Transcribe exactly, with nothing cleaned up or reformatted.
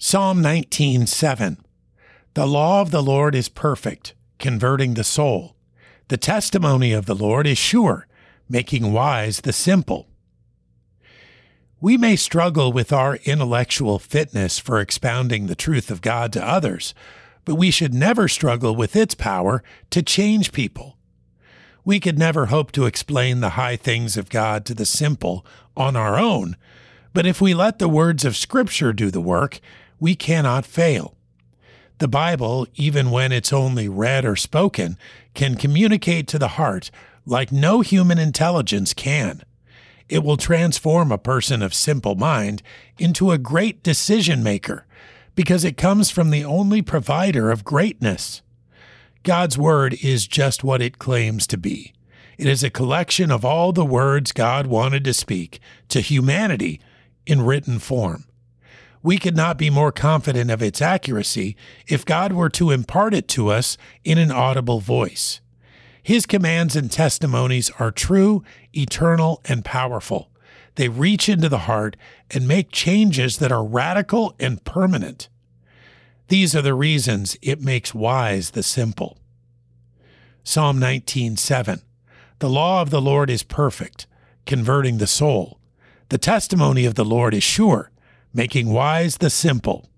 Psalm nineteen seven. The law of the Lord is perfect, converting the soul. The testimony of the Lord is sure, making wise the simple. We may struggle with our intellectual fitness for expounding the truth of God to others, but we should never struggle with its power to change people. We could never hope to explain the high things of God to the simple on our own, but if we let the words of Scripture do the work, we cannot fail. The Bible, even when it's only read or spoken, can communicate to the heart like no human intelligence can. It will transform a person of simple mind into a great decision-maker, because it comes from the only provider of greatness. God's Word is just what it claims to be. It is a collection of all the words God wanted to speak to humanity in written form. We could not be more confident of its accuracy if God were to impart it to us in an audible voice. His commands and testimonies are true, eternal, and powerful. They reach into the heart and make changes that are radical and permanent. These are the reasons it makes wise the simple. Psalm nineteen seven. The law of the Lord is perfect, converting the soul. The testimony of the Lord is sure, making wise the simple.